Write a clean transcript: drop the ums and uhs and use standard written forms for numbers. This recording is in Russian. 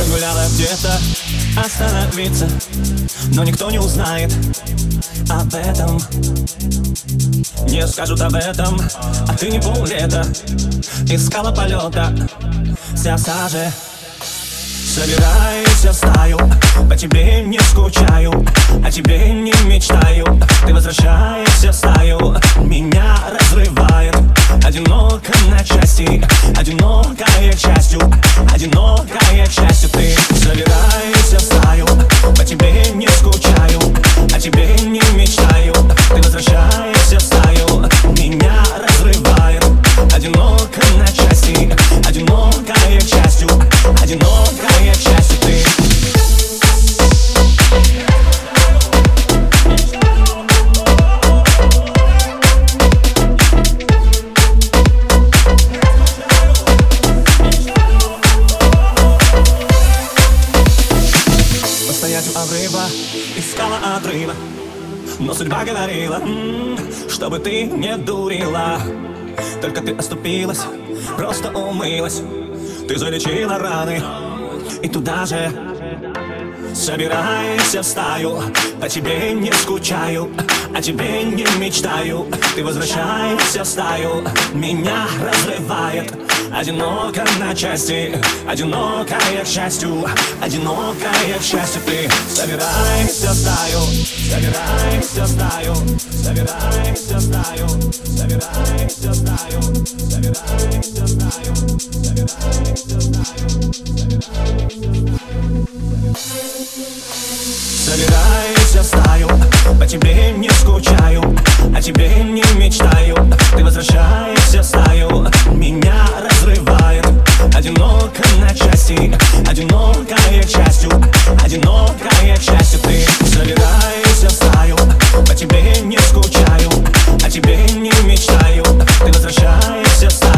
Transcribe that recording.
Гуляла где-то, остановиться, но никто не узнает об этом. Не скажут об этом, а ты не пол-лета искала полета, вся в саже. Собирайся в стаю, по тебе не скучаю, о тебе не мечтаю. Ты возвращаешься в стаю, меня разрывает. Одиноко на части, одинокая частью, одинокая частью ты. Собирайся в стаю, по тебе не скучаю, о тебе не мечтаю. Ты возвращаешься в стаю, меня разрывает. Одиноко на части, одинокая частью, одинокая. Стоять у обрыва, искала отрыва, но судьба говорила, чтобы ты не дурила. Только ты оступилась, просто умылась, ты залечила раны, и туда же. Собирайся в стаю, по тебе не скучаю, о тебе не мечтаю. Ты возвращаешься в стаю, меня разрывает. Одиноко на части, одинокая к счастью, одинокая к счастью ты. Собирайся в стаю, собирайся в стаю, собирайся в стаю, собирайся в стаю, собирайся в стаю, собирайся в стаю, собирайся в стаю. По тебе не скучаю, о тебе не мечтаю. Ты возвращаешься в стаю, меня разрывает. Одиноко на части, одинокая частью, одинокая частью ты. Собирайся в стаю, по тебе не скучаю, о тебе не мечтаю. Ты возвращаешься в стаю.